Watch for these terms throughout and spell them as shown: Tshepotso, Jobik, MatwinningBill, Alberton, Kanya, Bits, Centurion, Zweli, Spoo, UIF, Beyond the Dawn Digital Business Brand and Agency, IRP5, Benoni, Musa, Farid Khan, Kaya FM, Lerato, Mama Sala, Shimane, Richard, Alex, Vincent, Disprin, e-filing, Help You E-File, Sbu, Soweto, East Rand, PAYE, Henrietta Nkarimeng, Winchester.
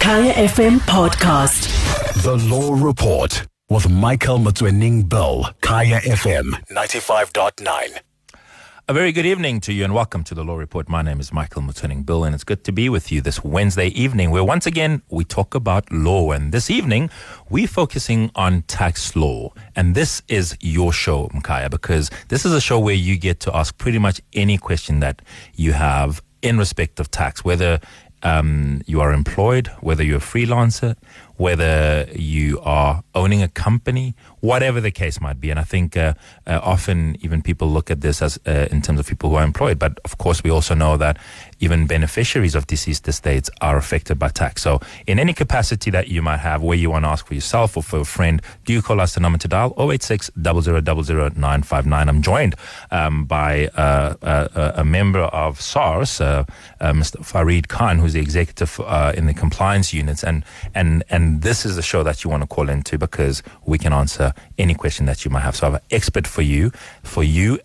Kaya FM podcast. The Law Report with Michael Motwanyane-Bill. Kaya FM 95.9. A very good evening to you and welcome to The Law Report. My name is Michael Motwanyane-Bill and it's good to be with you this Wednesday evening where once again we talk about law. And this evening we're focusing on tax law. And this is your show, Mkaya, because this is a show where you get to ask pretty much any question that you have in respect of tax, whether you are employed, whether you're a freelancer, whether you are owning a company, whatever the case might be. And I think often even people look at this as in terms of people who are employed. But of course, we also know that even beneficiaries of deceased estates are affected by tax. So in any capacity that you might have, where you want to ask for yourself or for a friend, do you call us? The number to dial 086-000-959. I'm joined by a member of SARS, Mr. Farid Khan, who's the executive in the compliance units. And this is the show that you want to call into because we can answer any question that you might have. So I have an expert for you,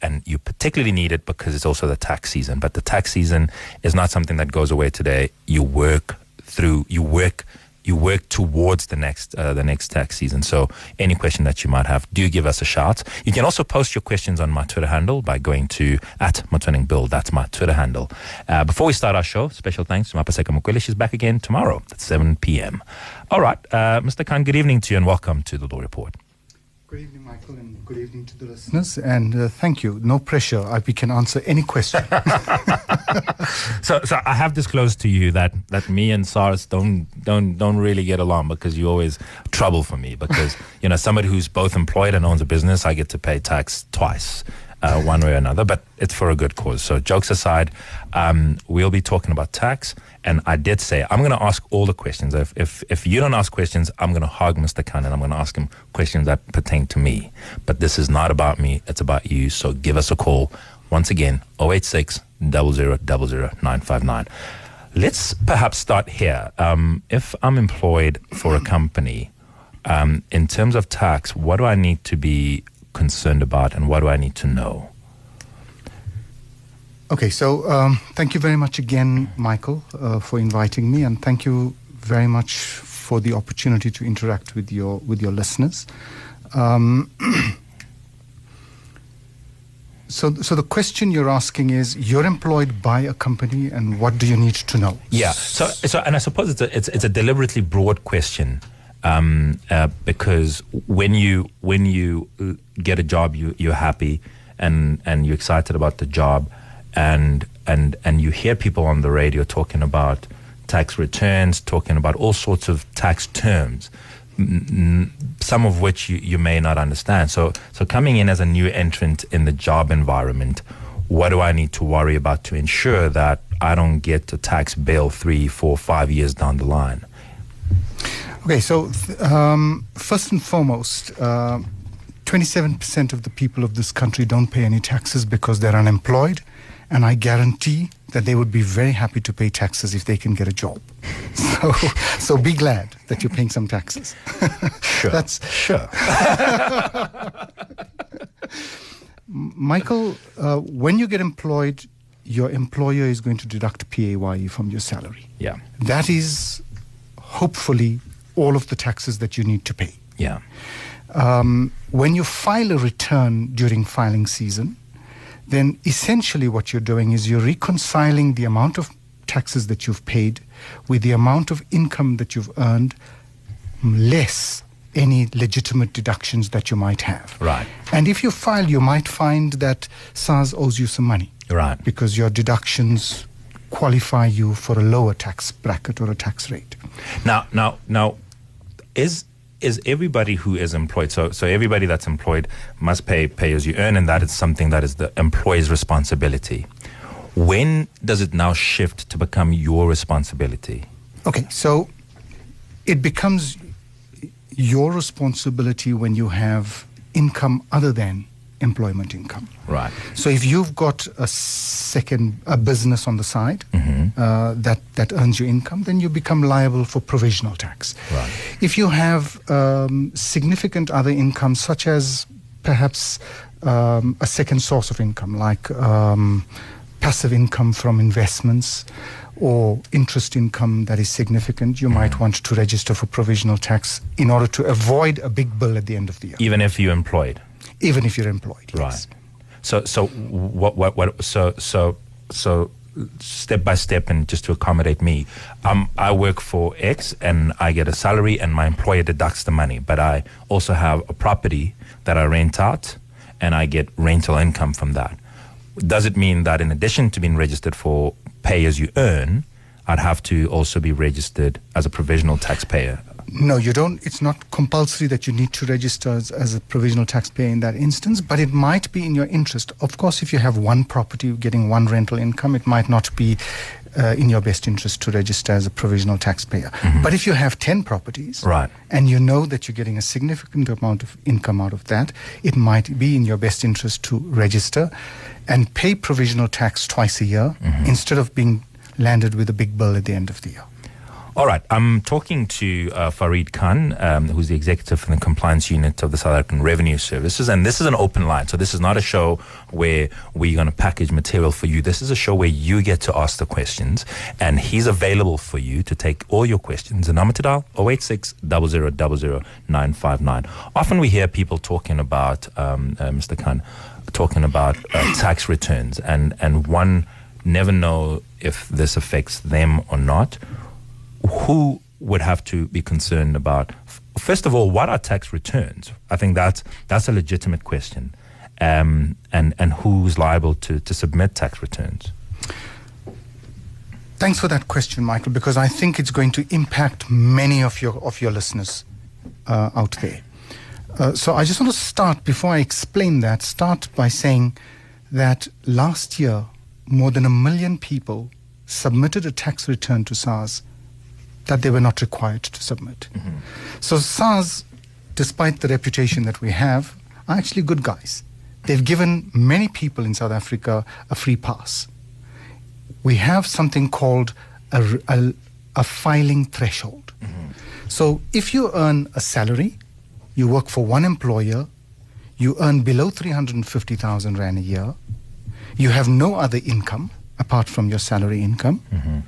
and you particularly need it because it's also the tax season. But the tax season is not something that goes away today. You work towards the next tax season. So any question that you might have, do give us a shout. You can also post your questions on my Twitter handle by going to @MatwinningBill. That's my Twitter handle. Before we start our show, special thanks to Mapaseka Mkweli. She's back again tomorrow at 7 p.m. All right, Mr. Khan, good evening to you and welcome to The Law Report. Good evening, Michael, and good evening to the listeners. And thank you. No pressure. We can answer any question. So I have disclosed to you that me and SARS don't really get along because you always trouble for me because somebody who's both employed and owns a business, I get to pay tax twice, one way or another. But it's for a good cause. So jokes aside, we'll be talking about tax. And I did say, I'm going to ask all the questions. If you don't ask questions, I'm going to hug Mr. Khan and I'm going to ask him questions that pertain to me. But this is not about me. It's about you. So give us a call. Once again, 086-000-959. Let's perhaps start here. If I'm employed for a company, in terms of tax, what do I need to be concerned about and what do I need to know? Okay, so thank you very much again, Michael, for inviting me, and thank you very much for the opportunity to interact with your listeners. So the question you're asking is: you're employed by a company, and what do you need to know? Yeah. So and I suppose it's a deliberately broad question. Because when you get a job, you're happy and you're excited about the job. And you hear people on the radio talking about tax returns, talking about all sorts of tax terms, some of which you may not understand. So coming in as a new entrant in the job environment, what do I need to worry about to ensure that I don't get a tax bill 3, 4, 5 years down the line? Okay, so first and foremost, 27% of the people of this country don't pay any taxes because they're unemployed. And I guarantee that they would be very happy to pay taxes if they can get a job. So be glad that you're paying some taxes. Sure. Sure. Michael, when you get employed, your employer is going to deduct PAYE from your salary. Yeah. That is hopefully all of the taxes that you need to pay. Yeah. When you file a return during filing season, then essentially what you're doing is you're reconciling the amount of taxes that you've paid with the amount of income that you've earned, less any legitimate deductions that you might have. Right. And if you file, you might find that SARS owes you some money. Right. Because your deductions qualify you for a lower tax bracket or a tax rate. Now, is everybody who is employed, so everybody that's employed must pay as you earn, and that is something that is the employer's responsibility. When does it now shift to become your responsibility? Okay, so it becomes your responsibility when you have income other than employment income. Right. So if you've got a business on the side, mm-hmm. that earns you income, then you become liable for provisional tax. Right. If you have significant other income, such as perhaps a second source of income, like passive income from investments, or interest income that is significant, you might want to register for provisional tax in order to avoid a big bill at the end of the year. Even if you're employed? Even if you're employed, yes. Right. So step by step, and just to accommodate me, I work for X and I get a salary and my employer deducts the money, but I also have a property that I rent out and I get rental income from that. Does it mean that in addition to being registered for pay as you earn, I'd have to also be registered as a provisional taxpayer? No, you don't. It's not compulsory that you need to register as a provisional taxpayer in that instance, but it might be in your interest. Of course, if you have one property getting one rental income, it might not be in your best interest to register as a provisional taxpayer. Mm-hmm. But if you have 10 properties, right, and you know that you're getting a significant amount of income out of that, it might be in your best interest to register and pay provisional tax twice a year, mm-hmm, instead of being landed with a big bill at the end of the year. All right, I'm talking to Farid Khan, who's the executive for the compliance unit of the South African Revenue Services, and this is an open line. So this is not a show where we're going to package material for you. This is a show where you get to ask the questions, and he's available for you to take all your questions. The number to dial, 086-0000-959. Often we hear people talking about, Mr. Khan, talking about tax returns, and one never know if this affects them or not. Who would have to be concerned about, first of all, what are tax returns? I think that's a legitimate question. And who's liable to submit tax returns? Thanks for that question, Michael, because I think it's going to impact many of your listeners out there. So I just want to start, before I explain that, start by saying that last year, more than 1 million people submitted a tax return to SARS that they were not required to submit. Mm-hmm. So SARS, despite the reputation that we have, are actually good guys. They've given many people in South Africa a free pass. We have something called a filing threshold. Mm-hmm. So if you earn a salary, you work for one employer, you earn below 350,000 Rand a year, you have no other income apart from your salary income, mm-hmm,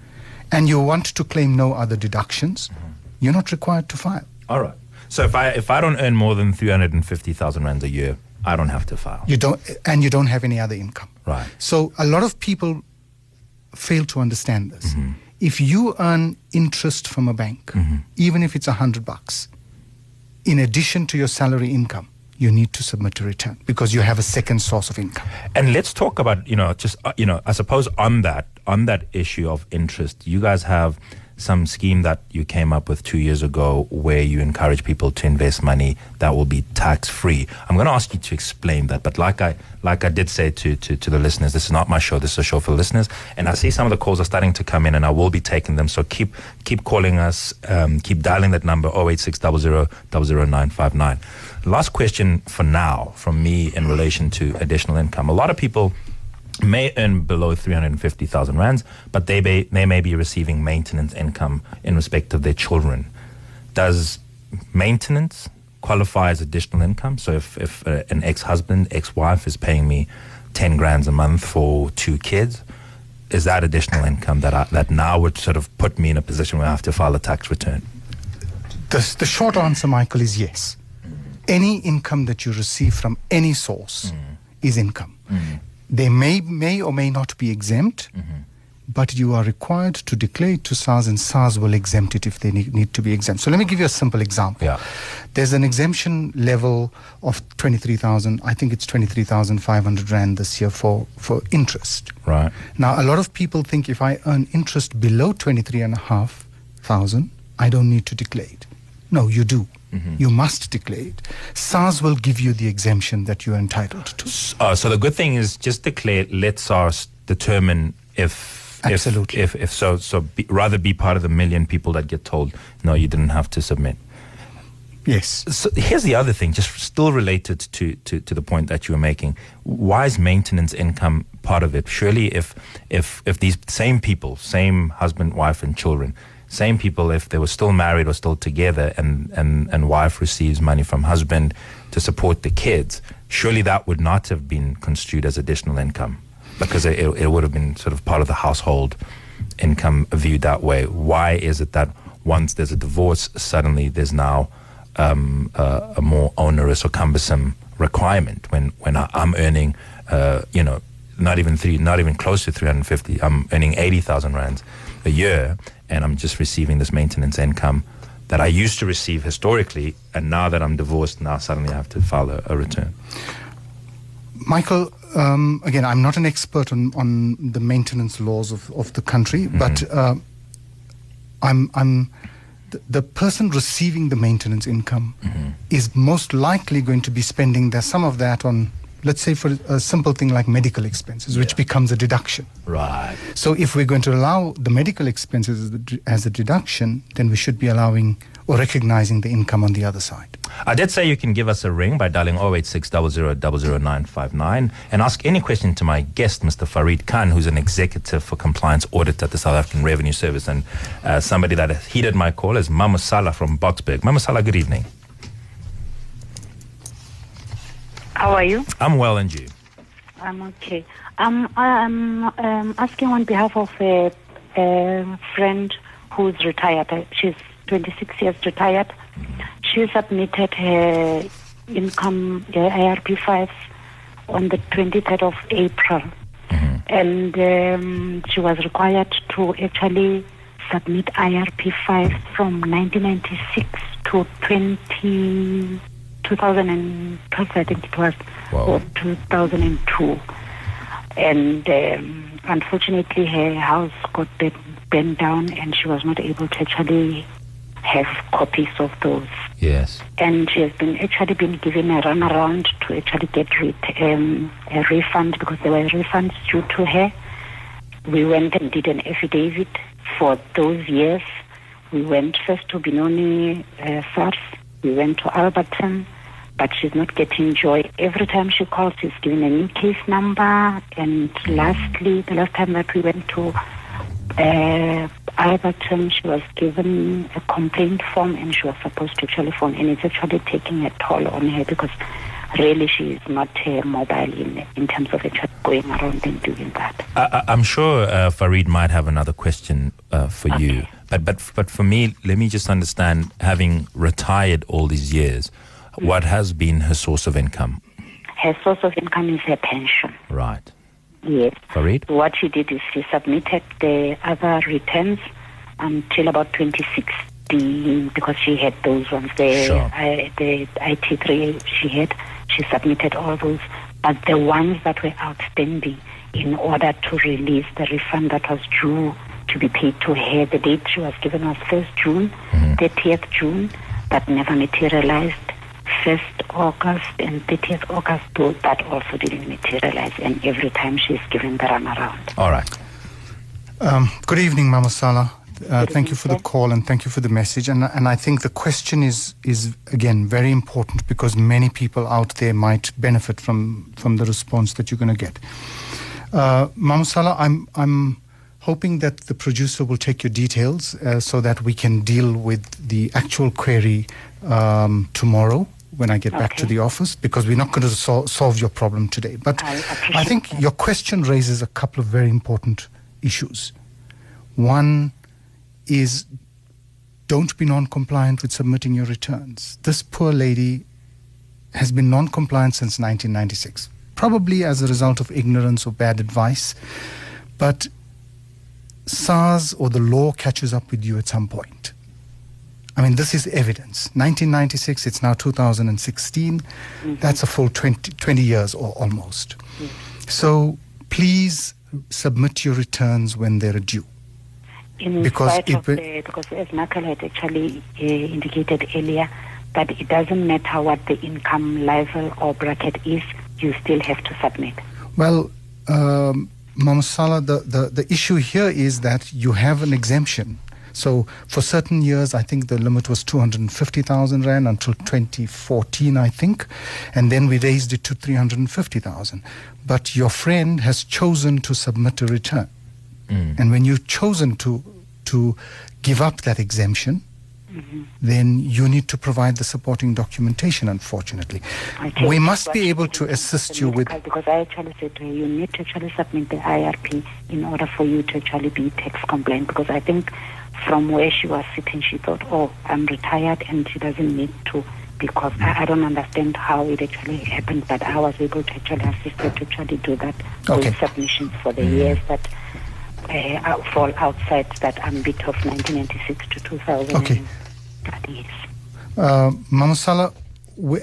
and you want to claim no other deductions, mm-hmm, you're not required to file. All right. So if I don't earn more than 350,000 Rand a year, I don't have to file. You don't have any other income. Right. So a lot of people fail to understand this. Mm-hmm. If you earn interest from a bank, mm-hmm, even if it's $100, in addition to your salary income, you need to submit a return because you have a second source of income. And let's talk about, I suppose on that issue of interest, you guys have some scheme that you came up with 2 years ago where you encourage people to invest money that will be tax-free. I'm going to ask you to explain that, but like I did say to the listeners, this is not my show, this is a show for listeners, and I see some of the calls are starting to come in and I will be taking them, so keep calling us, keep dialing that number, 086-0000-959. Last question for now from me in relation to additional income. A lot of people may earn below 350,000 rands, but they may be receiving maintenance income in respect of their children. Does maintenance qualify as additional income? So if an ex-husband, ex-wife is paying me 10 rands a month for 2 kids, is that additional income that now would sort of put me in a position where I have to file a tax return? The short answer, Michael, is yes. Any income that you receive from any source, mm-hmm, is income. Mm-hmm. They may or may not be exempt, mm-hmm, but you are required to declare it to SARS, and SARS will exempt it if they need to be exempt. So let me give you a simple example. Yeah. There's an exemption level of 23,000, I think it's 23,500 Rand this year for interest. Right. Now, a lot of people think if I earn interest below 23,500, I don't need to declare it. No, you do. Mm-hmm. You must declare it. SARS will give you the exemption that you're entitled to. So the good thing is just declare, let SARS determine if... Absolutely. Rather be part of the 1 million people that get told, no, you didn't have to submit. Yes. So here's the other thing, just still related to the point that you were making. Why is maintenance income part of it? Surely if these same people, same husband, wife and children... Same people, if they were still married or still together and wife receives money from husband to support the kids, surely that would not have been construed as additional income because it would have been sort of part of the household income viewed that way? Why is it that once there's a divorce, suddenly there's now a more onerous or cumbersome requirement when I'm earning, not even close to 350. I'm earning 80,000 rands a year, and I'm just receiving this maintenance income that I used to receive historically, and now that I'm divorced, now suddenly I have to file a return. Michael, again, I'm not an expert on the maintenance laws of the country, mm-hmm. but the person receiving the maintenance income mm-hmm. is most likely going to be spending some of that on, let's say, for a simple thing like medical expenses, which becomes a deduction. Right. So if we're going to allow the medical expenses as a deduction, then we should be allowing or recognizing the income on the other side. I did say you can give us a ring by dialing 086 00 00959 and ask any question to my guest, Mr. Farid Khan, who's an executive for compliance audit at the South African Revenue Service, and somebody that heeded my call is Mama Sala from Boksburg. Mama Sala, good evening. How are you? I'm well, and you? I'm okay. I'm asking on behalf of a friend who's retired. She's 26 years retired. She submitted her income, the IRP5, on the 23rd of April. Mm-hmm. And she was required to actually submit IRP5 from 1996 to 2012, I think it was, wow. or 2002. And unfortunately, her house got burned down, and she was not able to actually have copies of those. Yes. And she has been given a runaround to actually get a refund, because there were refunds due to her. We went and did an affidavit for those years. We went first to Benoni, SARS. We went to Alberton. But she's not getting joy. Every time she calls, she's given a new case number. And lastly, the last time that we went to Alberton, she was given a complaint form, and she was supposed to actually phone. And it's actually taking a toll on her, because really she is not mobile in terms of actually going around and doing that. I'm sure Farid might have another question for okay. you. But for me, let me just understand, having retired all these years, what has been her source of income? Her source of income is her pension. Right. Yes. Farid? What she did is she submitted the other returns until about 2016, because she had those ones. The IT3 she had, she submitted all those. But the ones that were outstanding, in order to release the refund that was due to be paid to her, the date she was given was 1st June, mm-hmm. 30th June, that never materialized. 1st August and 30th August, both that also didn't materialize, and every time she's given the runaround. All right. Good evening, Mama Sala. Thank you for the call, and thank you for the message. And I think the question is again very important, because many people out there might benefit from the response that you're going to get. Mama Sala, I'm hoping that the producer will take your details so that we can deal with the actual query tomorrow, when I get back to the office, because we're not going to solve your problem today. But I think your question raises a couple of very important issues. One is, don't be non-compliant with submitting your returns. This poor lady has been non-compliant since 1996, probably as a result of ignorance or bad advice. But SARS or the law catches up with you at some point. I mean, this is evidence. 1996, it's now 2016. Mm-hmm. That's a full 20 years or almost. Yes. So please submit your returns when they're due. Because as Michael had actually indicated earlier, that it doesn't matter what the income level or bracket is, you still have to submit. Well, Mama Sala, the issue here is that you have an exemption. So for certain years, I think the limit was 250,000 Rand until 2014, I think. And then we raised it to 350,000. But your friend has chosen to submit a return. Mm. And when you've chosen to give up that exemption, mm-hmm. then you need to provide the supporting documentation, unfortunately. We must be able to assist you with... Because I actually said to you, you need to actually submit the IRP in order for you to actually be tax compliant, because I think from where she was sitting, she thought, oh, I'm retired and she doesn't need to, because I don't understand how it actually happened, but I was able to actually assist her to actually do that with submissions for the years that fall outside that ambit of 1996 to 2000. Okay. Mama Sala,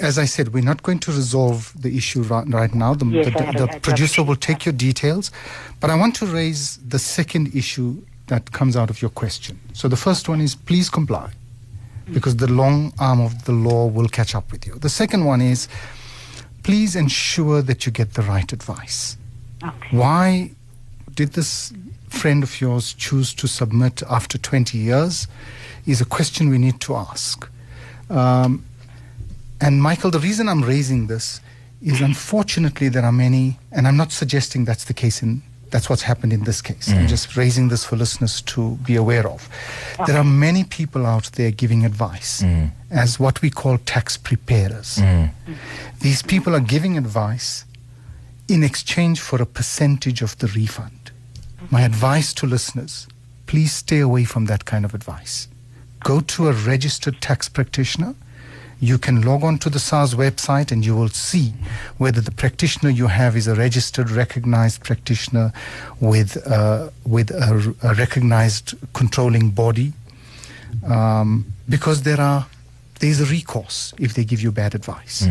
as I said, we're not going to resolve the issue right now. The producer will take your details, but I want to raise the second issue that comes out of your question. So the first one is, please comply, because the long arm of the law will catch up with you. The second one is, please ensure that you get the right advice. Okay. Why did this friend of yours choose to submit after 20 years is a question we need to ask. And Michael, the reason I'm raising this is, unfortunately, there are many, and I'm not suggesting that's the case that's what's happened in this case. I'm just raising this for listeners to be aware of. Okay. There are many people out there giving advice as what we call tax preparers. These people are giving advice in exchange for a percentage of the refund. My advice to listeners, please stay away from that kind of advice. Go to a registered tax practitioner. You can log on to the SARS website and you will see whether the practitioner you have is a registered, recognized practitioner with a recognized controlling body, because there's a recourse if they give you bad advice.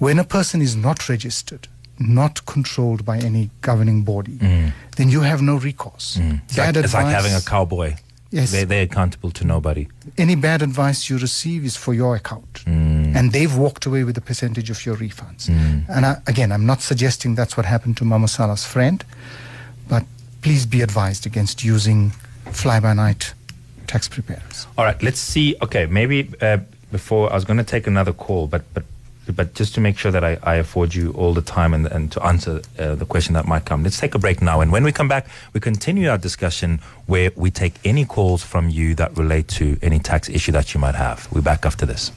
When a person is not registered, not controlled by any governing body, then you have no recourse. It's like having a cowboy. Yes. They're accountable to nobody. Any bad advice you receive is for your account. And they've walked away with a percentage of your refunds. And I'm not suggesting that's what happened to Mama Sala's friend, but please be advised against using fly-by-night tax preparers. All right, let's see. Okay, maybe before, I was going to take another call, but just to make sure that I afford you all the time and to answer the question that might come, let's take a break now. And when we come back, we continue our discussion where we take any calls from you that relate to any tax issue that you might have. We're back after this.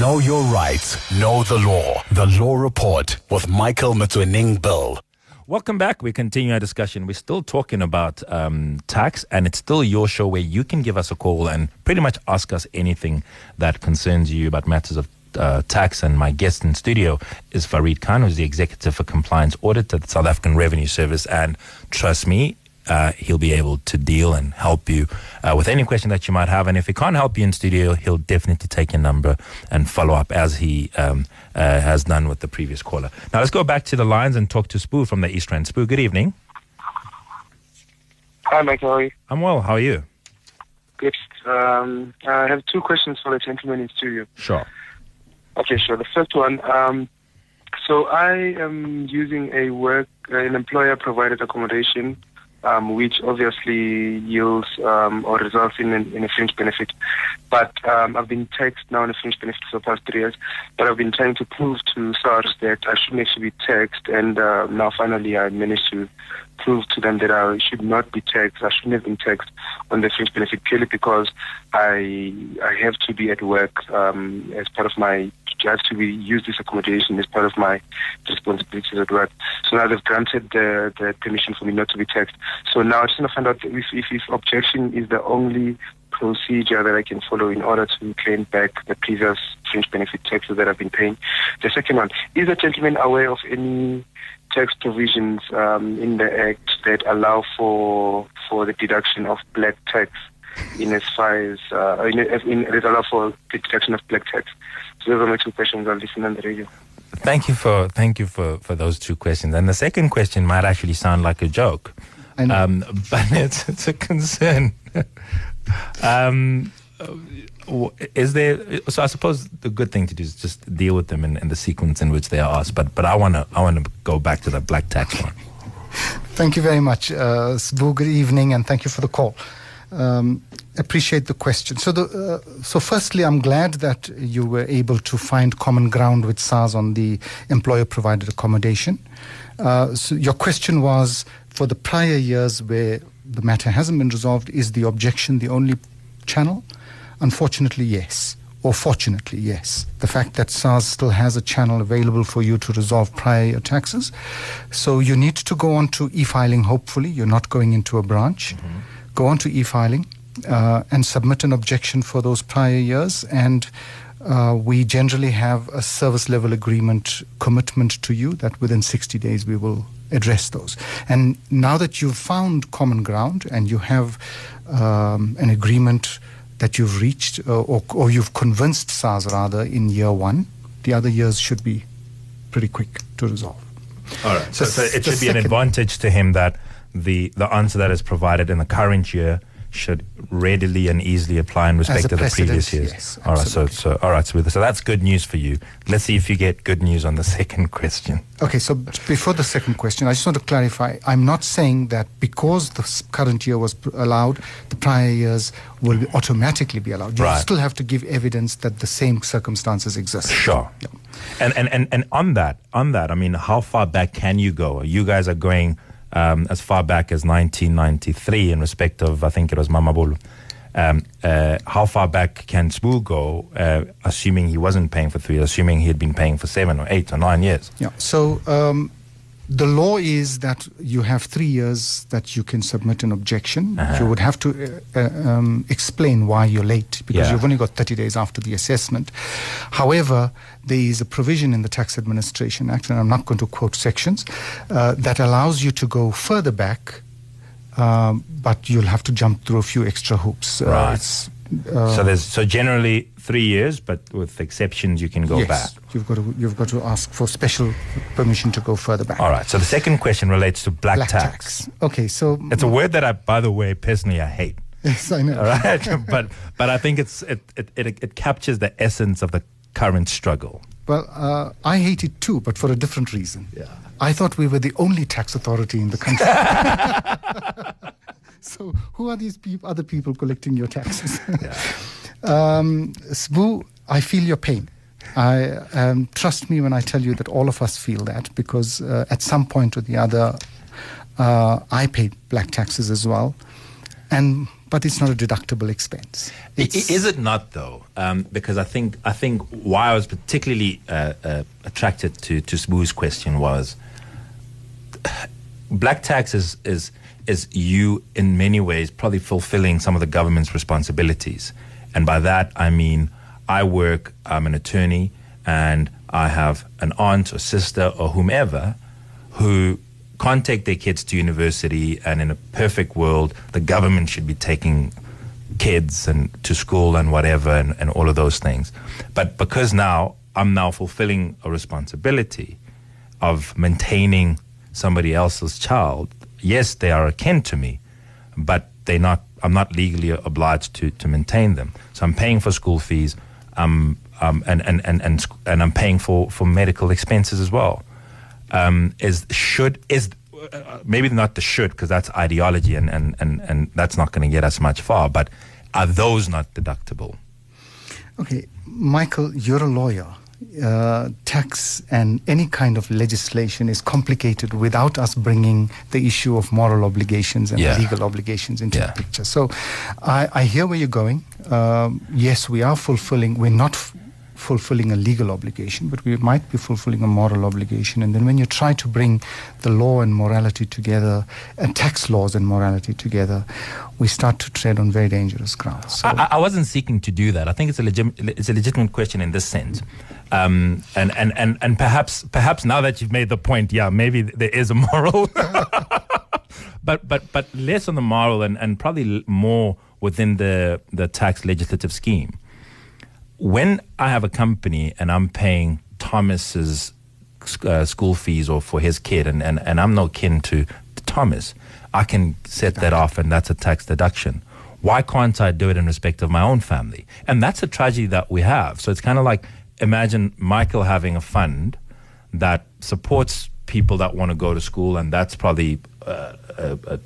Know your rights. Know the law. The Law Report with Michael Motwanyane-Bill. Welcome back. We continue our discussion. We're still talking about tax, and it's still your show where you can give us a call and pretty much ask us anything that concerns you about matters of tax. And my guest in studio is Farid Khan, who's the executive for compliance audit at the South African Revenue Service, and trust me, he'll be able to deal and help you with any question that you might have. And if he can't help you in studio, he'll definitely take your number and follow up, as he has done with the previous caller. Now let's go back to the lines and talk to Spoo from the East Rand. Spoo, good evening. Hi Michael, how are you? I'm well, how are you? Good. I have two questions for the gentleman in studio. Sure. Okay, sure. The first one, so I am using an employer-provided accommodation, which obviously yields or results in a fringe benefit. But I've been taxed now on a fringe benefit for the past 3 years, but I've been trying to prove to SARS that I shouldn't actually be taxed, and now finally I managed to prove to them that I should not be taxed. I shouldn't have been taxed on the fringe benefit purely because I have to be at work as part of my... I have to use this accommodation as part of my responsibilities at work. So now they've granted the permission for me not to be taxed. So now I just want to find out if objection is the only procedure that I can follow in order to claim back the previous fringe benefit taxes that I've been paying. The second one, is the gentleman aware of any tax provisions in the Act that allow for the deduction of black tax So those are my two questions. I'll listen on the radio. Thank you for those two questions. And the second question might actually sound like a joke, but it's a concern. So I suppose the good thing to do is just deal with them in the sequence in which they are asked. But I want to go back to the black tax one. Thank you very much, Sbu. Good evening, and thank you for the call. Appreciate the question. So so firstly, I'm glad that you were able to find common ground with SARS on the employer-provided accommodation. So your question was, for the prior years where the matter hasn't been resolved, is the objection the only channel? Unfortunately, yes. Or fortunately, yes. The fact that SARS still has a channel available for you to resolve prior taxes. So you need to go on to e-filing, hopefully. You're not going into a branch. Mm-hmm. Go on to e-filing and submit an objection for those prior years. And we generally have a service level agreement commitment to you that within 60 days we will address those. And now that you've found common ground and you have an agreement that you've reached or you've convinced SARS rather in year one, the other years should be pretty quick to resolve. All right. So it should be an advantage to him that the answer that is provided in the current year should readily and easily apply in respect to the previous years. Yes, all right. So that's good news for you. Let's see if you get good news on the second question. Okay. So before the second question, I just want to clarify. I'm not saying that because the current year was allowed, the prior years will automatically be allowed. You still have to give evidence that the same circumstances exist. Sure. Yeah. And on that, I mean, how far back can you go? You guys are going as far back as 1993 in respect of, I think it was Mama Bulu. How far back can Spoo go, assuming he wasn't paying for 3 years, assuming he had been paying for 7 or 8 or 9 years? Yeah. So the law is that you have 3 years that you can submit an objection. Uh-huh. You would have to explain why you're late because you've only got 30 days after the assessment. However, there is a provision in the Tax Administration Act, and I'm not going to quote sections, that allows you to go further back, but you'll have to jump through a few extra hoops. So generally 3 years, but with exceptions you can go back. You've got to ask for special permission to go further back. All right. So the second question relates to black tax. Okay. So it's a word that I, by the way, personally I hate. Yes, I know. All right. but I think it captures the essence of the current struggle. Well, I hate it too, but for a different reason. Yeah. I thought we were the only tax authority in the country. So who are these other people collecting your taxes? Sbu, I feel your pain. Trust me when I tell you that all of us feel that because at some point or the other, I paid black taxes as well. But it's not a deductible expense. Is it not, though? Because I think why I was particularly attracted to Sbu's question was black tax is you, in many ways, probably fulfilling some of the government's responsibilities. And by that, I mean I'm an attorney, and I have an aunt or sister or whomever who can't take their kids to university, and in a perfect world, the government should be taking kids and to school and whatever and all of those things. But because now I'm now fulfilling a responsibility of maintaining somebody else's child, yes, they are akin to me, but I'm not legally obliged to maintain them. So I'm paying for school fees, and I'm paying for medical expenses as well. Maybe not the should, because that's ideology and that's not going to get us much far, but are those not deductible? Okay, Michael, you're a lawyer. Tax and any kind of legislation is complicated without us bringing the issue of moral obligations and legal obligations into the picture. So I hear where you're going. Yes, we are fulfilling, we're not fulfilling a legal obligation, but we might be fulfilling a moral obligation. And then when you try to bring the law and morality together, and tax laws and morality together, we start to tread on very dangerous ground. So I wasn't seeking to do that. I think it's a legitimate question in this sense. And perhaps now that you've made the point, maybe there is a moral. but less on the moral and probably more within the tax legislative scheme. When I have a company and I'm paying Thomas's school fees or for his kid, and I'm no kin to Thomas, I can set that off, and that's a tax deduction. Why can't I do it in respect of my own family? And that's a tragedy that we have. So it's kind of like, imagine Michael having a fund that supports people that want to go to school, and that's probably a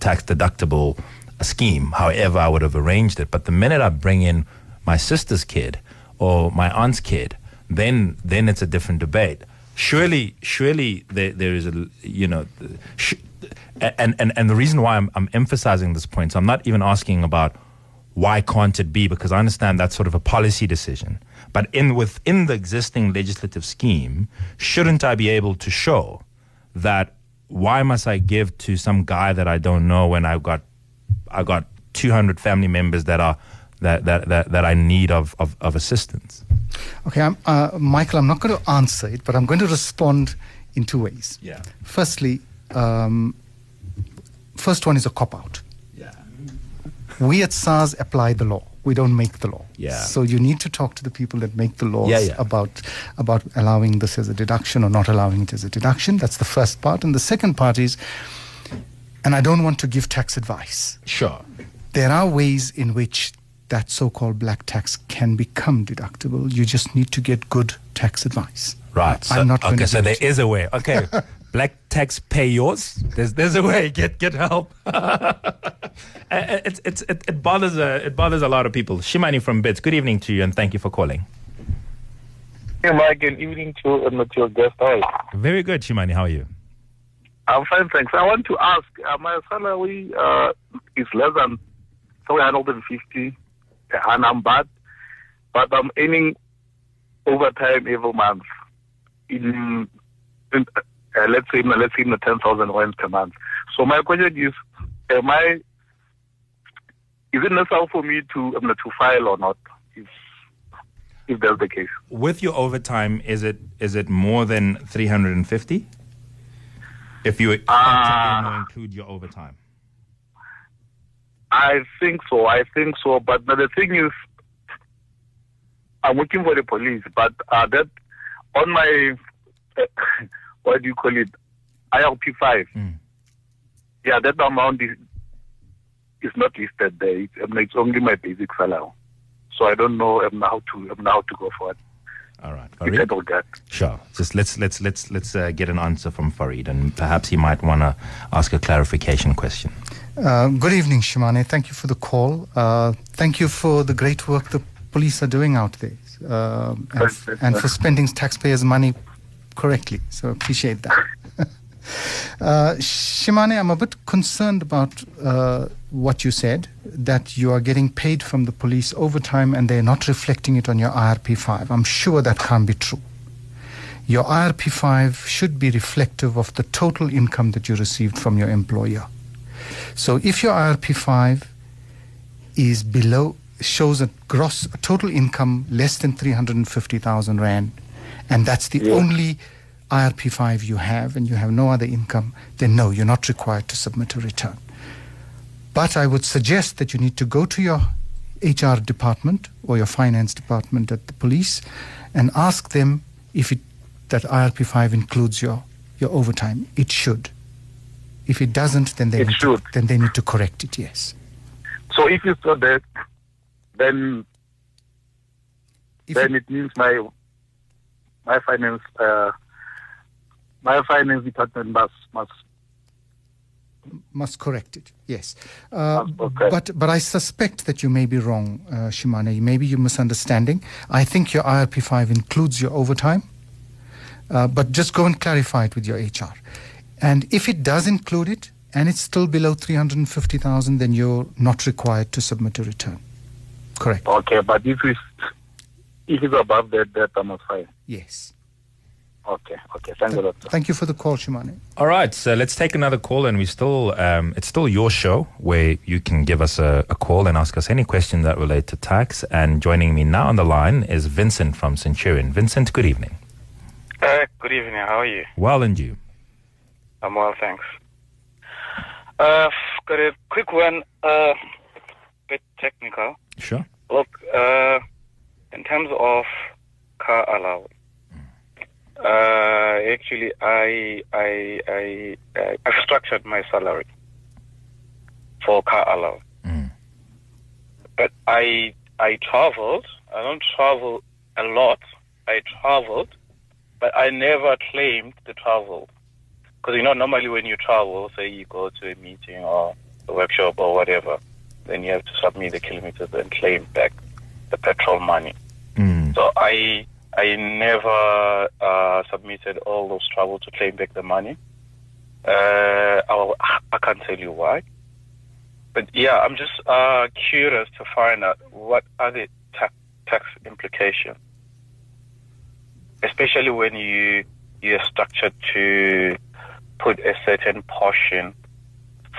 tax deductible scheme, however I would have arranged it. But the minute I bring in my sister's kid or my aunt's kid, then it's a different debate. Surely there is a, you know, and the reason why I'm emphasizing this point, so I'm not even asking about why can't it be? Because I understand that's sort of a policy decision. But within the existing legislative scheme, shouldn't I be able to show that why must I give to some guy that I don't know when I've got 200 family members that I need of assistance? Okay, Michael, I'm not going to answer it, but I'm going to respond in two ways. Yeah. Firstly, first one is a cop-out. Yeah. We at SARS apply the law. We don't make the law. Yeah. So you need to talk to the people that make the laws about allowing this as a deduction or not allowing it as a deduction. That's the first part. And the second part is, and I don't want to give tax advice. Sure. There are ways in which that so-called black tax can become deductible. You just need to get good tax advice. Right. I'm not going to. Okay, so there is a way. Okay. Black tax pay yours. There's a way. Get help. It bothers a lot of people. Shimane from Bits. Good evening to you, and thank you for calling. Hey, Mike. Good evening to your guest. How are you? Very good, Shimane. How are you? I'm fine, thanks. I want to ask. My salary is less than 350, and I'm bad, but I'm earning overtime every month. Let's say in the 10,000 rand per month. So my question is, is it necessary for me to file or not? If that's the case. With your overtime, is it more than 350? If you include your overtime. I think so. But the thing is, I'm working for the police, but that on my what do you call it? IRP5. Mm. Yeah, that amount is not listed there. It's only my basic salary. So I don't know how to go for it. All right, Farid. Settle that. Sure. Just let's get an answer from Farid, and perhaps he might want to ask a clarification question. Good evening, Shimane. Thank you for the call. Thank you for the great work the police are doing out there, and for spending taxpayers' money correctly. So appreciate that. Shimane, I'm a bit concerned about what you said, that you are getting paid from the police overtime and they're not reflecting it on your IRP5. I'm sure that can't be true. Your IRP5 should be reflective of the total income that you received from your employer. So if your IRP5 is below, shows a total income less than 350,000 rand, and that's the only IRP5 you have and you have no other income, then no, you're not required to submit a return. But I would suggest that you need to go to your HR department or your finance department at the police and ask them if that IRP5 includes your overtime. It should. If it doesn't, then they need to correct it, yes. So if you saw that, then it means my finance department must correct it. Yes, okay. But I suspect that you may be wrong, Shimane. Maybe you're misunderstanding. I think your IRP5 includes your overtime, but just go and clarify it with your HR. And if it does include it and it's still below 350,000, then you're not required to submit a return. Correct. Okay, but if it's above that I must file. Yes. Okay. Thank you. Thank you for the call, Shimane. All right, so let's take another call, and it's still your show where you can give us a call and ask us any question that relates to tax. And joining me now on the line is Vincent from Centurion. Vincent, good evening. Good evening. How are you? Well, and you? I'm well, thanks. Got a quick one, bit technical. Sure. Look, in terms of car allowance. Actually, I structured my salary for car allowance, but I traveled. I don't travel a lot. I traveled, but I never claimed the travel, because normally when you travel, say you go to a meeting or a workshop or whatever, then you have to submit the kilometers and claim back the petrol money. So I never submitted all those travel to claim back the money. I can't tell you why. But yeah, I'm just curious to find out what are the tax implications, especially when you're structured to put a certain portion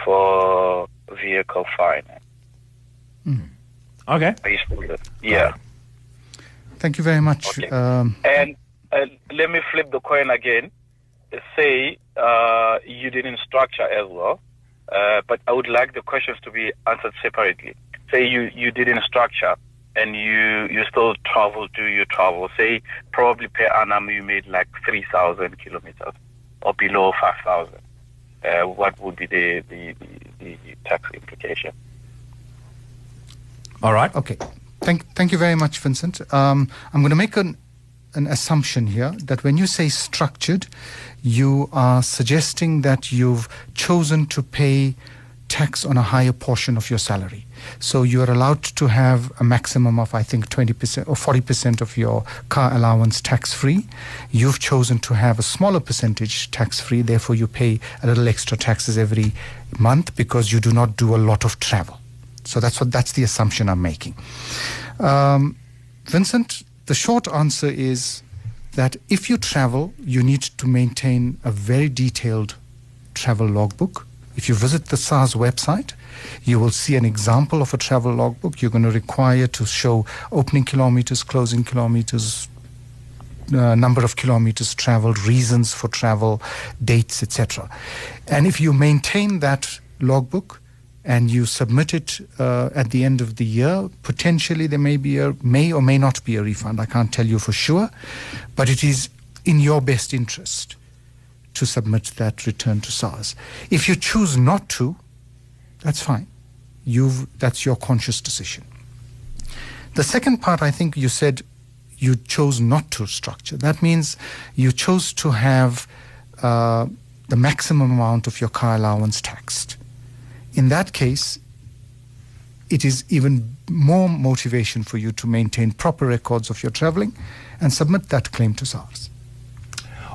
for vehicle finance. Mm. Okay. Yeah. Thank you very much. Okay. And let me flip the coin again. Say you didn't structure as well, but I would like the questions to be answered separately. Say you didn't structure and you still travel, do you travel? Say probably per annum you made like 3,000 kilometers or below 5,000. What would be the tax implication? All right. Okay. Thank you very much, Vincent. I'm going to make an assumption here that when you say structured, you are suggesting that you've chosen to pay tax on a higher portion of your salary. So you're allowed to have a maximum of, I think, 20% or 40% of your car allowance tax-free. You've chosen to have a smaller percentage tax-free, therefore you pay a little extra taxes every month because you do not do a lot of travel. So that's the assumption I'm making. Vincent, the short answer is that if you travel, you need to maintain a very detailed travel logbook. If you visit the SARS website, you will see an example of a travel logbook. You're going to require to show opening kilometers, closing kilometers, number of kilometers traveled, reasons for travel, dates, etc. And if you maintain that logbook, and you submit it at the end of the year, potentially there may or may not be a refund. I can't tell you for sure, but it is in your best interest to submit that return to SARS. If you choose not to, that's fine. That's your conscious decision. The second part, I think you said you chose not to structure. That means you chose to have the maximum amount of your car allowance taxed. In that case, it is even more motivation for you to maintain proper records of your traveling and submit that claim to SARS.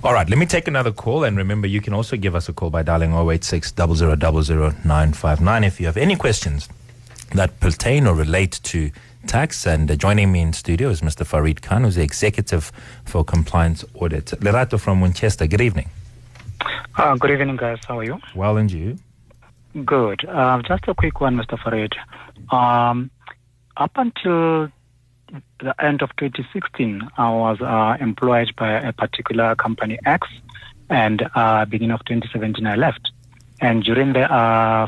All right, let me take another call. And remember, you can also give us a call by dialing 086 0000959 if you have any questions that pertain or relate to tax. And joining me in studio is Mr. Farid Khan, who's the Executive for Compliance Audit. Lerato from Winchester, good evening. Good evening, guys. How are you? Well, and you? Good. Just a quick one, Mr. Farid. Up until the end of 2016, I was employed by a particular company X, and beginning of 2017, I left. And during the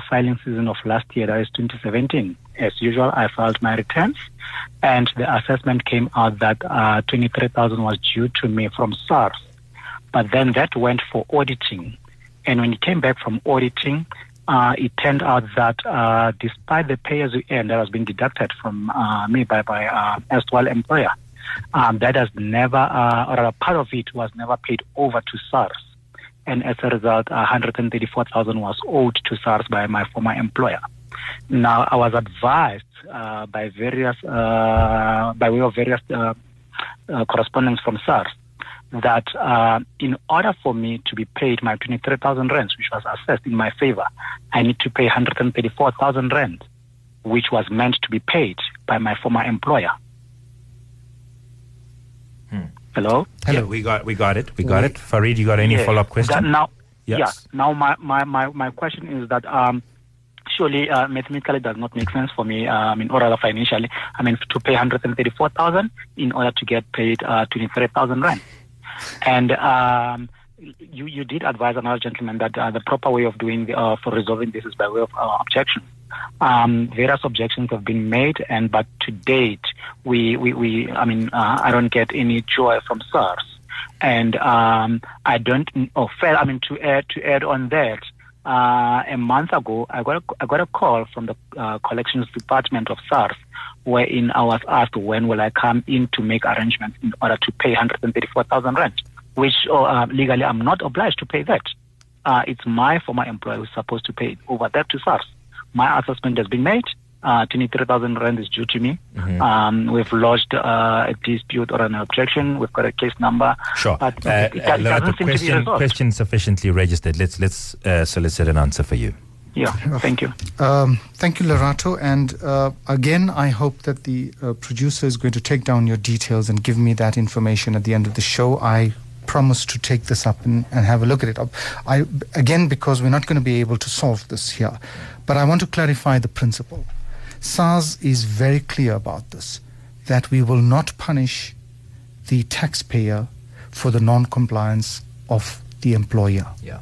filing season of last year, that is 2017, as usual, I filed my returns, and the assessment came out that 23,000 was due to me from SARS. But then that went for auditing. And when it came back from auditing, it turned out that despite the pay as you earn that was being deducted from me by erstwhile employer, that has never, or a part of it was never paid over to SARS. And as a result, 134,000 was owed to SARS by my former employer. Now, I was advised by way of various correspondence from SARS that in order for me to be paid my 23,000 rands, which was assessed in my favor, I need to pay 134,000 rands, which was meant to be paid by my former employer. Hmm. Hello? Hello, yeah. We got it. Farid, you got any follow-up question? Now, yes. Yeah. Now, my question is that surely mathematically it does not make sense for me, or rather financially, to pay 134,000 in order to get paid 23,000 rands. And you did advise another gentleman that the proper way of for resolving this is by way of objection. Various objections have been made, but to date, I don't get any joy from SARS. And to add on that, a month ago, I got a call from the collections department of SARS, wherein I was asked when will I come in to make arrangements in order to pay 134,000 rand, which legally I'm not obliged to pay that. It's my former employer who's supposed to pay it over that to SARS. My assessment has been made. 23,000 rand is due to me. Mm-hmm. We've lodged a dispute or an objection. We've got a case number. Sure. But it doesn't seem to be resolved. Question sufficiently registered. Let's solicit an answer for you. Yeah, thank you. Thank you, Lerato. And again, I hope that the producer is going to take down your details and give me that information at the end of the show. I promise to take this up and have a look at it. Again, because we're not going to be able to solve this here. But I want to clarify the principle. SARS is very clear about this, that we will not punish the taxpayer for the non-compliance of the employer. Yeah.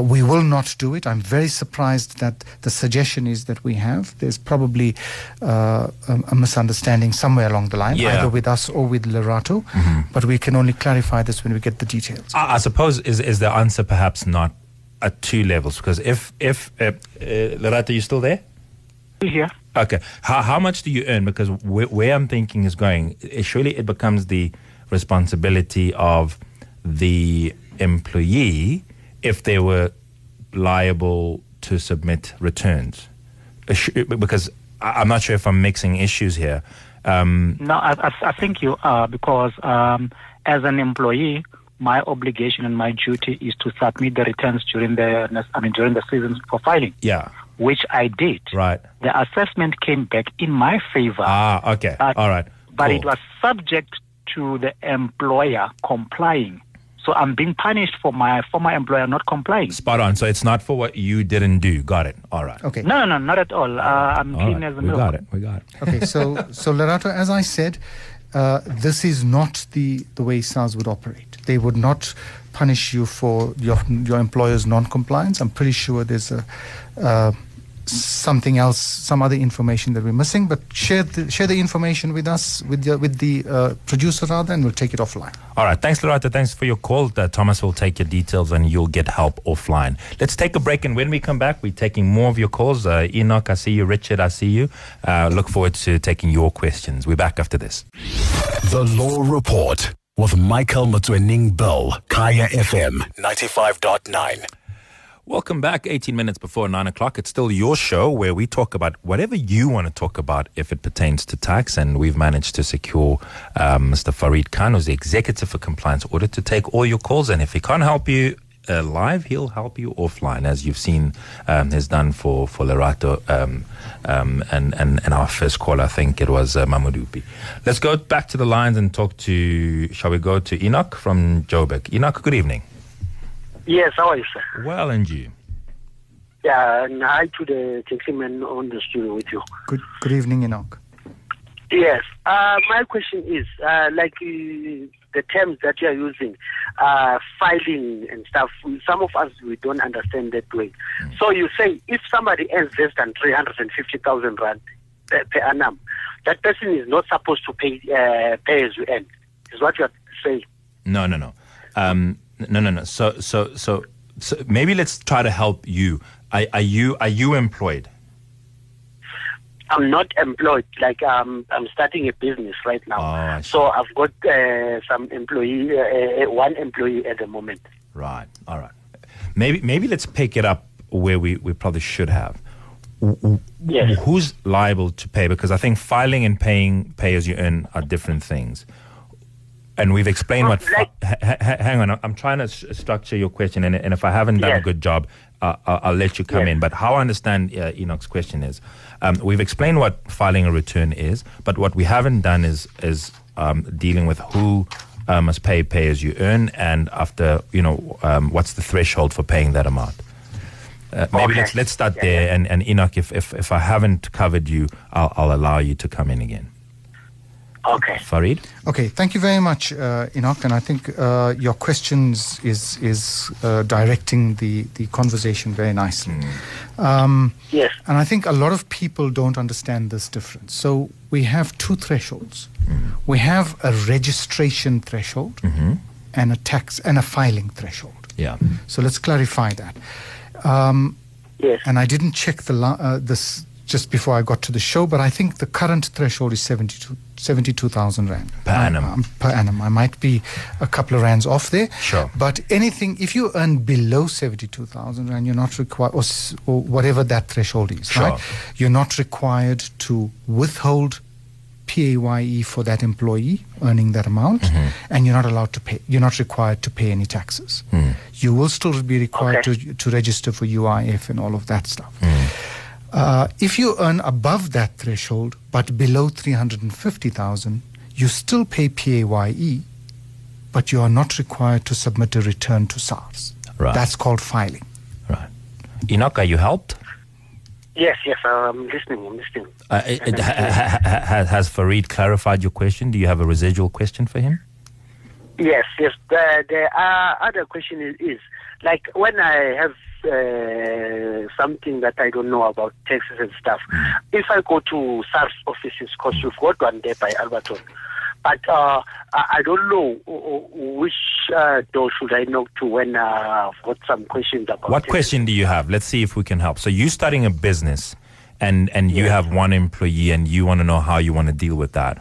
We will not do it. I'm very surprised that the suggestion is that we have. There's probably a misunderstanding somewhere along the line, either with us or with Lerato. Mm-hmm. But we can only clarify this when we get the details. I suppose is the answer perhaps not at two levels, because if Lerato, you still there? Yeah. Okay. How much do you earn? Because where I'm thinking is going, surely it becomes the responsibility of the employee if they were liable to submit returns. Because I'm not sure if I'm mixing issues here. No, I think you are, because as an employee, my obligation and my duty is to submit the returns during the season for filing. Yeah. Which I did. Right. The assessment came back in my favor. Ah, okay. All right. But cool. It was subject to the employer complying. So I'm being punished for my former employer not complying. Spot on. So it's not for what you didn't do. Got it. All right. Okay. No, not at all. I'm all clean as a milk. We got it. Okay. So Lerato, as I said, this is not the way SARS would operate. They would not punish you for your employer's non-compliance. I'm pretty sure there's something else, some other information that we're missing. But share the information with us, with the producer rather, and we'll take it offline. All right, thanks, Lerato. Thanks for your call. Thomas will take your details, and you'll get help offline. Let's take a break, and when we come back, we're taking more of your calls. Enoch, I see you. Richard, I see you. Look forward to taking your questions. We're back after this. The Law Report with Michael Motwanyane-Bill, Kaya FM 95.9. Welcome back, 18 minutes before 9 o'clock. It's still your show where we talk about whatever you want to talk about if it pertains to tax. And we've managed to secure Mr. Farid Khan, who's the Executive for Compliance Audit, to take all your calls. And if he can't help you live, he'll help you offline, as you've seen has done for Lerato and our first caller, I think it was Mamudupi. Let's go back to the lines and shall we go to Enoch from Jobik. Enoch, good evening. Yes, how are you, sir? Well, and you? Yeah, and hi to the gentleman on the studio with you. Good evening, Enoch. Yes, my question is, the terms that you are using, filing and stuff, some of us, we don't understand that way. Mm. So you say, if somebody earns less than 350,000 rand per annum, that person is not supposed to pay as you earn, is what you are saying. No. No. So maybe let's try to help you. Are you employed? I'm not employed. I'm starting a business right now. Oh, I see. So I've got one employee at the moment. Right. All right. Maybe let's pick it up where we probably should have. Yes. Who's liable to pay? Because I think filing and pay as you earn are different things. And we've explained what... hang on, I'm trying to structure your question, and if I haven't done a good job, I'll let you come in. But how I understand Enoch's question is, we've explained what filing a return is, but what we haven't done is dealing with who must pay as you earn, and after, what's the threshold for paying that amount. Maybe let's start there, yeah. And Enoch, if I haven't covered you, I'll allow you to come in again. Okay. Farid? Okay, thank you very much, Enoch. And I think your questions is directing the conversation very nicely. Mm. Yes. And I think a lot of people don't understand this difference. So we have two thresholds. Mm. We have a registration threshold and a tax and a filing threshold. Yeah. Mm. So let's clarify that. Yes. And I didn't check this just before I got to the show, but I think the current threshold is 72,000 rand per annum. I might be a couple of rands off there. Sure. But anything, if you earn below 72,000 rand, you're not required, or whatever that threshold is, right? You're not required to withhold PAYE for that employee earning that amount, and you're not allowed to pay. You're not required to pay any taxes. You will still be required to register for UIF and all of that stuff. If you earn above that threshold but below 350,000, you still pay PAYE, but you are not required to submit a return to SARS. Right. That's called filing. Right. Enoch, are you helped? Yes, yes, I'm listening. Has Farid clarified your question? Do you have a residual question for him? Yes, yes. The other question is like when I have something that I don't know about taxes and stuff, if I go to SARS offices, because you've got one there by Alberton, but I don't know which door should I knock to when I've got some questions about What question do you have? Let's see if we can help. So you're starting a business and you have one employee and you want to know how you want to deal with that.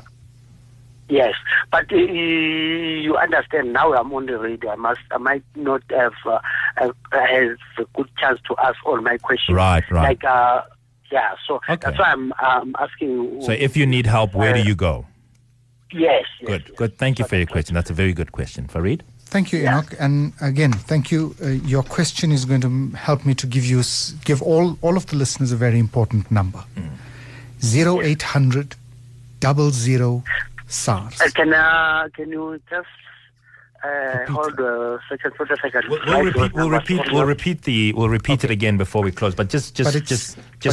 Yes, but you understand now I'm on the radio. I might not have a good chance to ask all my questions. Right. That's why I'm asking. So if you need help, where do you go? Yes. Good. Thank you for your question. That's a very good question. Farid? Thank you, Enoch. And again, thank you. Your question is going to help me to give all of the listeners a very important number. 0800 00 SARS. Can you just hold a second for just a second? We'll repeat it again before we close. But just give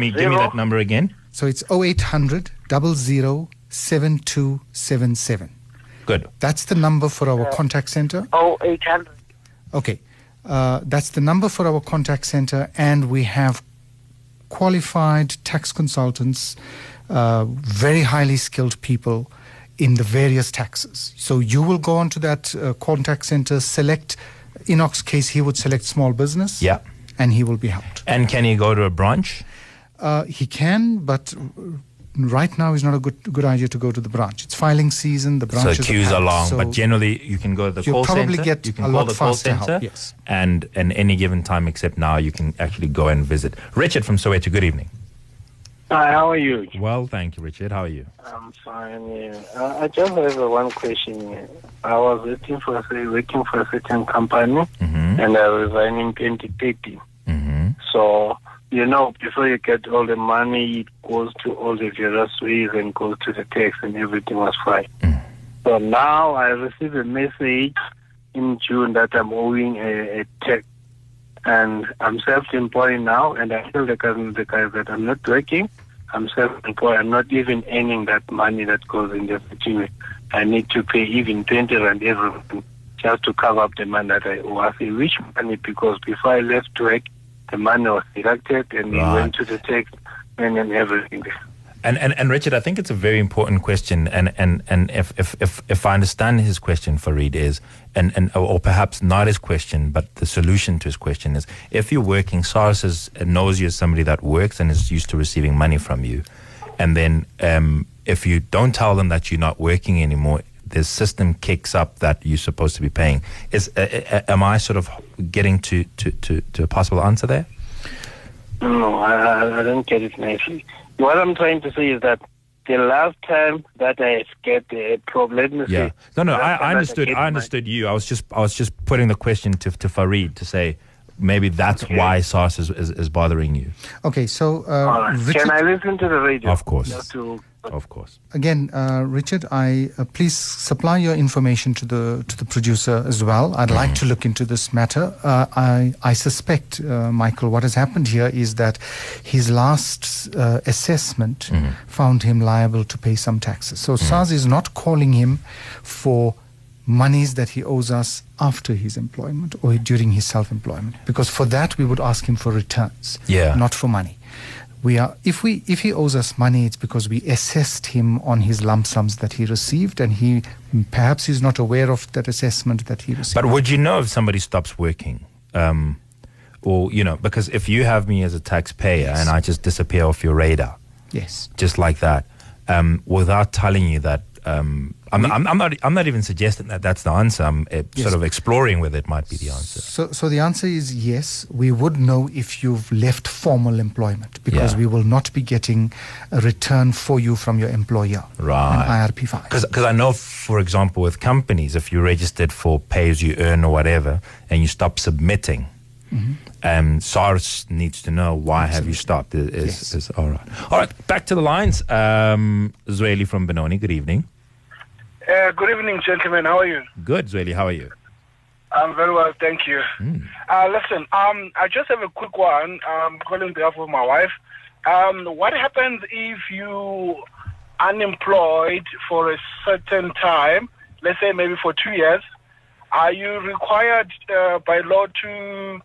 me that number again. So it's 0800 00 7277. Good. That's the number for our contact center. 0800. Okay, that's the number for our contact center, and we have qualified tax consultants. Very highly skilled people in the various taxes. So you will go on to that contact center, select, in Enoch's case, he would select small business, and he will be helped. And can he go to a branch? He can, but right now is not a good idea to go to the branch. It's filing season, the branches are long, so but generally you can go to the call center. You'll probably get a lot faster help, yes. And at any given time except now, you can actually go and visit. Richard from Soweto, good evening. Hi, how are you? Well, thank you, Richard. How are you? I'm fine, yeah. I just have one question. I was working for a certain company, and I resigned in 2013. So, before you get all the money, it goes to all the various ways and goes to the tax, and everything was fine. So now I received a message in June that I'm owing a tax. And I'm self-employed now, and I tell the guys that I'm not working. I'm self-employed. I'm not even earning that money that goes in the factory. I need to pay even 20 rand every month just to cover up the money that I owe. I say, which money? Because before I left work, the money was deducted, and it went to the tax and then everything. And Richard, I think it's a very important question, and if I understand his question, Farid, is or perhaps not his question, but the solution to his question is: if you're working, SARS knows you as somebody that works and is used to receiving money from you, and then if you don't tell them that you're not working anymore, the system kicks up that you're supposed to be paying. Am I sort of getting to a possible answer there? No, I don't get it nicely. What I'm trying to say is that the last time that I get a problem, I understood. I understood you. I was just putting the question to Farid to say maybe that's why SARS is bothering you. Okay, so Richard, can I listen to the radio? Of course. Of course. Again, Richard, please supply your information to the producer as well. I'd like to look into this matter. I suspect, Michael, what has happened here is that his last assessment found him liable to pay some taxes. So SARS is not calling him for monies that he owes us after his employment or during his self-employment, because for that we would ask him for returns, not for money. If he owes us money, it's because we assessed him on his lump sums that he received, and he perhaps is not aware of that assessment that he received. But would you know if somebody stops working, because if you have me as a taxpayer and I just disappear off your radar, just like that, without telling you that. I'm not even suggesting that that's the answer. I'm sort of exploring whether it might be the answer. So the answer is yes. We would know if you've left formal employment, because we will not be getting a return for you from your employer. Right. An IRP5. Because I know, for example, with companies, if you registered for pay as you earn or whatever, and you stop submitting, SARS needs to know why. Absolutely. Have you stopped? Yes. All right. Back to the lines. Zweli from Benoni. Good evening. Good evening, gentlemen. How are you? Good, Zweli. How are you? I'm very well, thank you. Listen, I just have a quick one. I'm calling on behalf of my wife. What happens if you unemployed for a certain time, let's say maybe for 2 years? Are you required by law to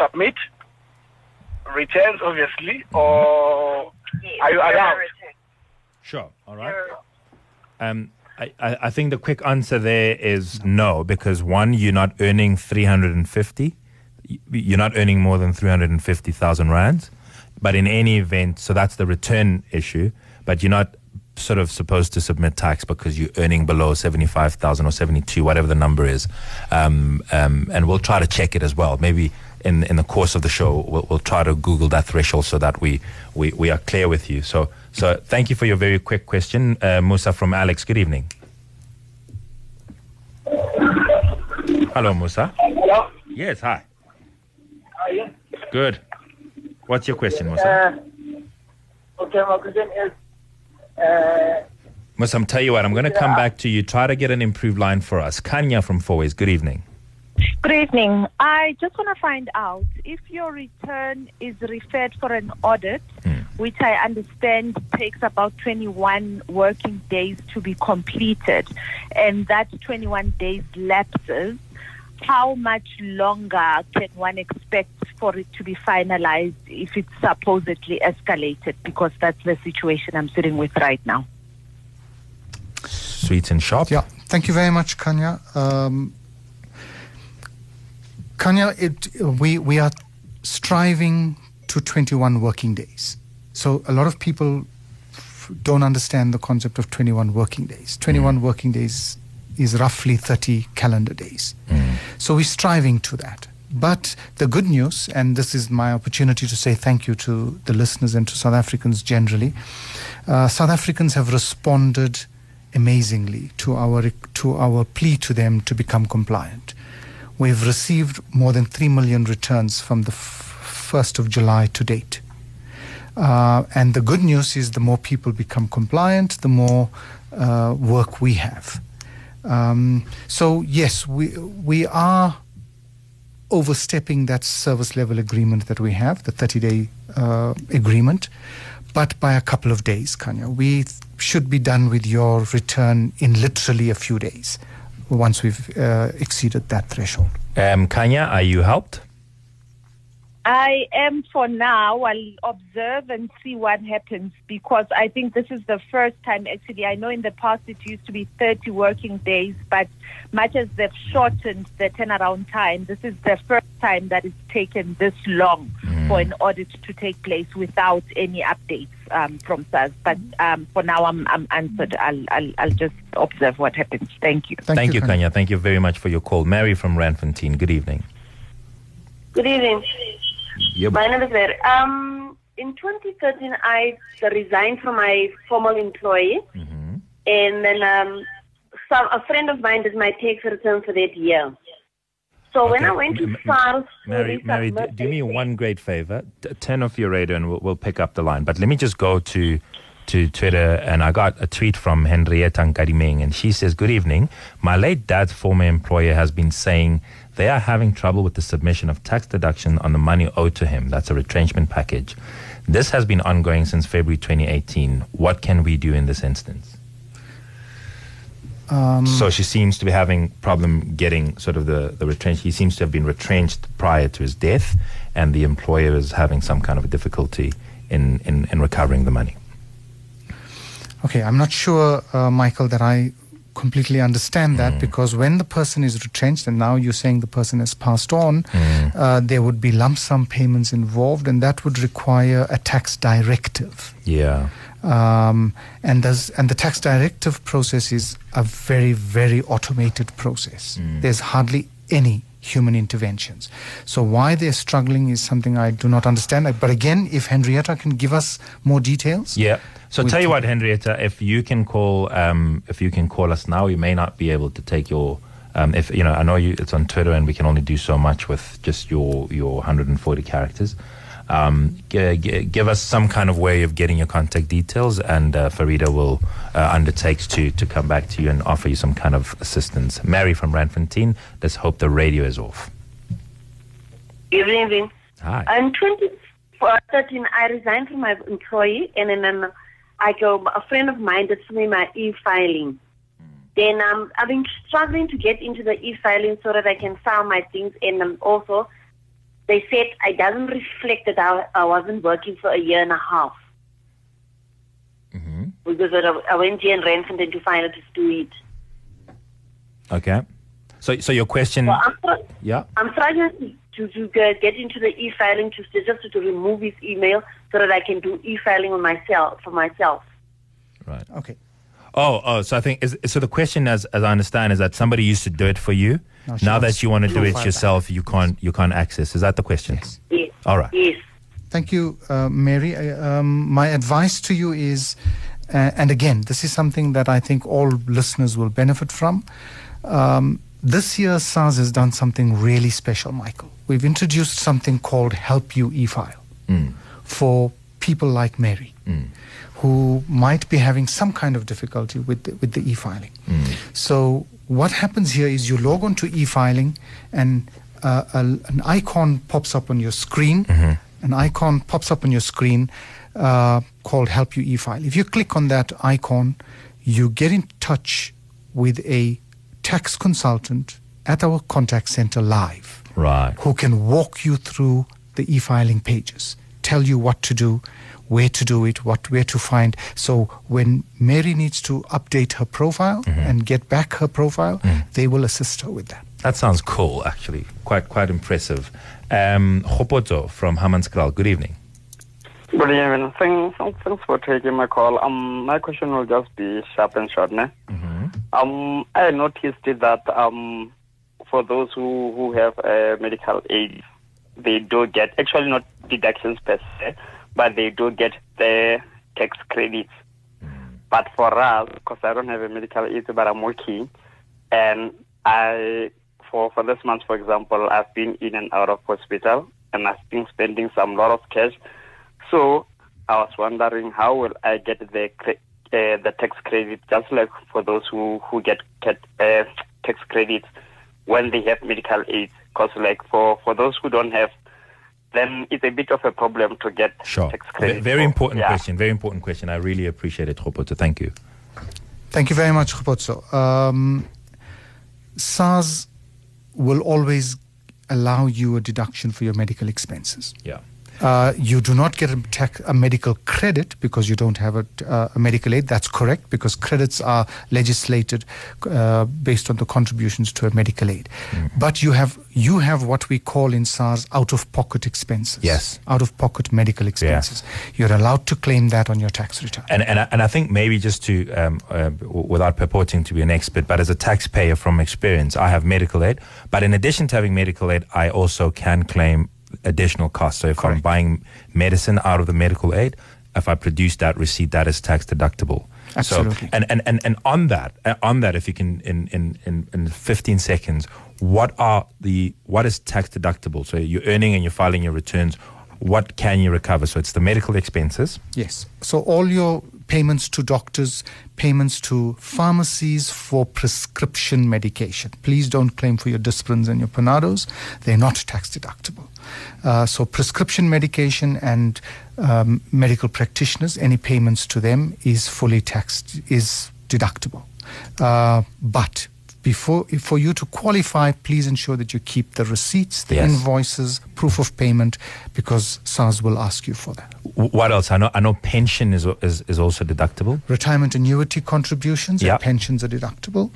submit returns, obviously, or are you allowed? Sure, all right. I think the quick answer there is no, because one, you're not earning 350. You're not earning more than 350,000 rands. But in any event, so that's the return issue. But you're not sort of supposed to submit tax because you're earning below 75,000 or 72, whatever the number is. And we'll try to check it as well. Maybe in the course of the show, we'll try to Google that threshold so that we are clear with you. So thank you for your very quick question. Musa from Alex, good evening. Hello, Musa. Hello? Yes, hi. How are you? Good. What's your question, Musa? Okay, my question is... Musa, I'll tell you what, I'm going to come back to you. Try to get an improved line for us. Kanya from Four Ways, good evening. Good evening. I just want to find out if your return is referred for an audit, which I understand takes about 21 working days to be completed, and that 21 days lapses, how much longer can one expect for it to be finalized if it's supposedly escalated? Because that's the situation I'm sitting with right now. Sweet and sharp. Yeah. Thank you very much, Kanya. Kanya, we are striving to 21 working days. So a lot of people don't understand the concept of 21 working days. 21 working days is roughly 30 calendar days. So we're striving to that. But the good news, and this is my opportunity to say thank you to the listeners and to South Africans generally, South Africans have responded amazingly to our plea to them to become compliant. We've received more than 3 million returns from the 1st of July to date. And the good news is the more people become compliant, the more work we have. So, yes, we are overstepping that service level agreement that we have, the 30-day agreement, but by a couple of days, Kanya. We should be done with your return in literally a few days, once we've exceeded that threshold. Kanya, are you helped? I am for now. I'll observe and see what happens, because I think this is the first time actually. I know in the past it used to be 30 working days, but much as they've shortened the turnaround time, this is the first time that it's taken this long for an audit to take place without any updates from SARS. But for now, I'm answered. I'll just observe what happens. Thank you. Thank you, Kanya. Thank you very much for your call. Mary from Randfontein. Good evening. Good evening. Yep. My name is Mary. In 2013, I resigned from my formal employee, and then a friend of mine did my tax return for that year. So when I went to SARS... Mary, do me one great favor. Turn off your radio and we'll pick up the line. But let me just go to Twitter, and I got a tweet from Henrietta Nkarimeng, and she says, good evening. My late dad's former employer has been saying they are having trouble with the submission of tax deduction on the money owed to him. That's a retrenchment package. This has been ongoing since February 2018. What can we do in this instance? So she seems to be having problem getting sort of the retrench. He seems to have been retrenched prior to his death, and the employer is having some kind of a difficulty in recovering the money. Okay, I'm not sure, Michael, that I completely understand that, because when the person is retrenched, and now you're saying the person has passed on, there would be lump sum payments involved, and that would require a tax directive. Yeah. And the tax directive process is a very, very automated process. There's hardly any human interventions. So why they're struggling is something I do not understand. But again, if Henrietta can give us more details. Yeah. So tell you what, Henrietta, if you can call us now, you may not be able to take your. If you know, I know you. It's on Twitter, and we can only do so much with just your 140 characters. Give us some kind of way of getting your contact details, and Farida will undertake to come back to you and offer you some kind of assistance. Mary from Randfontein, let's hope the radio is off. Good evening. Hi. I'm 2013. I resigned from my employee, and then I go. A friend of mine that's doing my e-filing. Then I've been struggling to get into the e-filing so that I can file my things, and also. They said I doesn't reflect that I wasn't working for a year and a half. Mm-hmm. Because I went here and ran something to find out to do it. Okay. So your question... So I'm trying to get into the e-filing to remove his email so that I can do e-filing on myself, for myself. Right. Okay. So I think... So the question, as I understand, is that somebody used to do it for you. Now that you want to do it yourself, you can't access. Is that the question? Yes. Yes. All right. Yes. Thank you, Mary. My advice to you is, and again, this is something that I think all listeners will benefit from. This year, SARS has done something really special, Michael. We've introduced something called Help You E-File for people like Mary. Who might be having some kind of difficulty with the e-filing. So what happens here is you log on to e-filing and an icon pops up on your screen, called Help You E-File. If you click on that icon, you get in touch with a tax consultant at our contact center live, right? Who can walk you through the e-filing pages, tell you what to do, where to do it, where to find. So when Mary needs to update her profile and get back her profile, they will assist her with that. That sounds cool, actually. Quite impressive. Tshepotso from Hammanskraal, good evening. Good evening. Thanks for taking my call. My question will just be sharp and short. I noticed that for those who have medical aid, they do get, actually not deductions per se, but they do get their tax credits. But for us, because I don't have a medical aid, but I'm working, and for this month, for example, I've been in and out of hospital, and I've been spending some lot of cash. So I was wondering, how will I get the tax credit, just like for those who get tax credits when they have medical aid? Because like for those who don't have, then it's a bit of a problem to get tax credit. Very important question. I really appreciate it, Tshepotso. Thank you. Thank you very much, Tshepotso. SARS will always allow you a deduction for your medical expenses. Yeah. You do not get a medical credit because you don't have a medical aid. That's correct, because credits are legislated based on the contributions to a medical aid. But you have what we call in SARS out-of-pocket expenses. Yes. Out-of-pocket medical expenses. Yeah. You're allowed to claim that on your tax return. And I think maybe just to, without purporting to be an expert, but as a taxpayer from experience, I have medical aid. But in addition to having medical aid, I also can claim additional costs. So if I'm buying medicine out of the medical aid, if I produce that receipt, that is tax deductible. Absolutely. So, and on that, if you can in 15 seconds, what is tax deductible? So you're earning and you're filing your returns. What can you recover? So it's the medical expenses. Yes. So all your payments to doctors, payments to pharmacies for prescription medication. Please don't claim for your Disprins and your Panados. They're not tax deductible. So prescription medication and medical practitioners, any payments to them is fully taxed, is deductible. But for you to qualify, please ensure that you keep the receipts, the invoices, proof of payment, because SARS will ask you for that. What else? I know pension is also deductible. Retirement annuity contributions and pensions are deductible.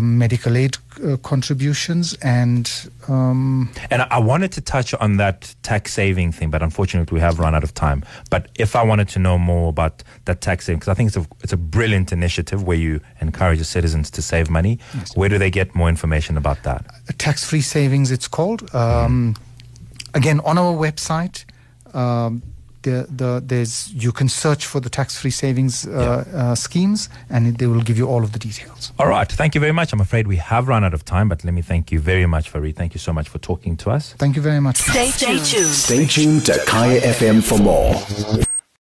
medical aid contributions, and I wanted to touch on that tax saving thing, but unfortunately we have run out of time. But if I wanted to know more about that tax saving, because I think it's a brilliant initiative where you encourage your citizens to save money. Yes. Where do they get more information about that? Tax-free savings, it's called. Again, on our website, you can search for the tax-free savings schemes, and they will give you all of the details. All right. Thank you very much. I'm afraid we have run out of time, but let me thank you very much, Farid. Thank you so much for talking to us. Thank you very much. Stay tuned. Stay tuned to Kaya FM for more.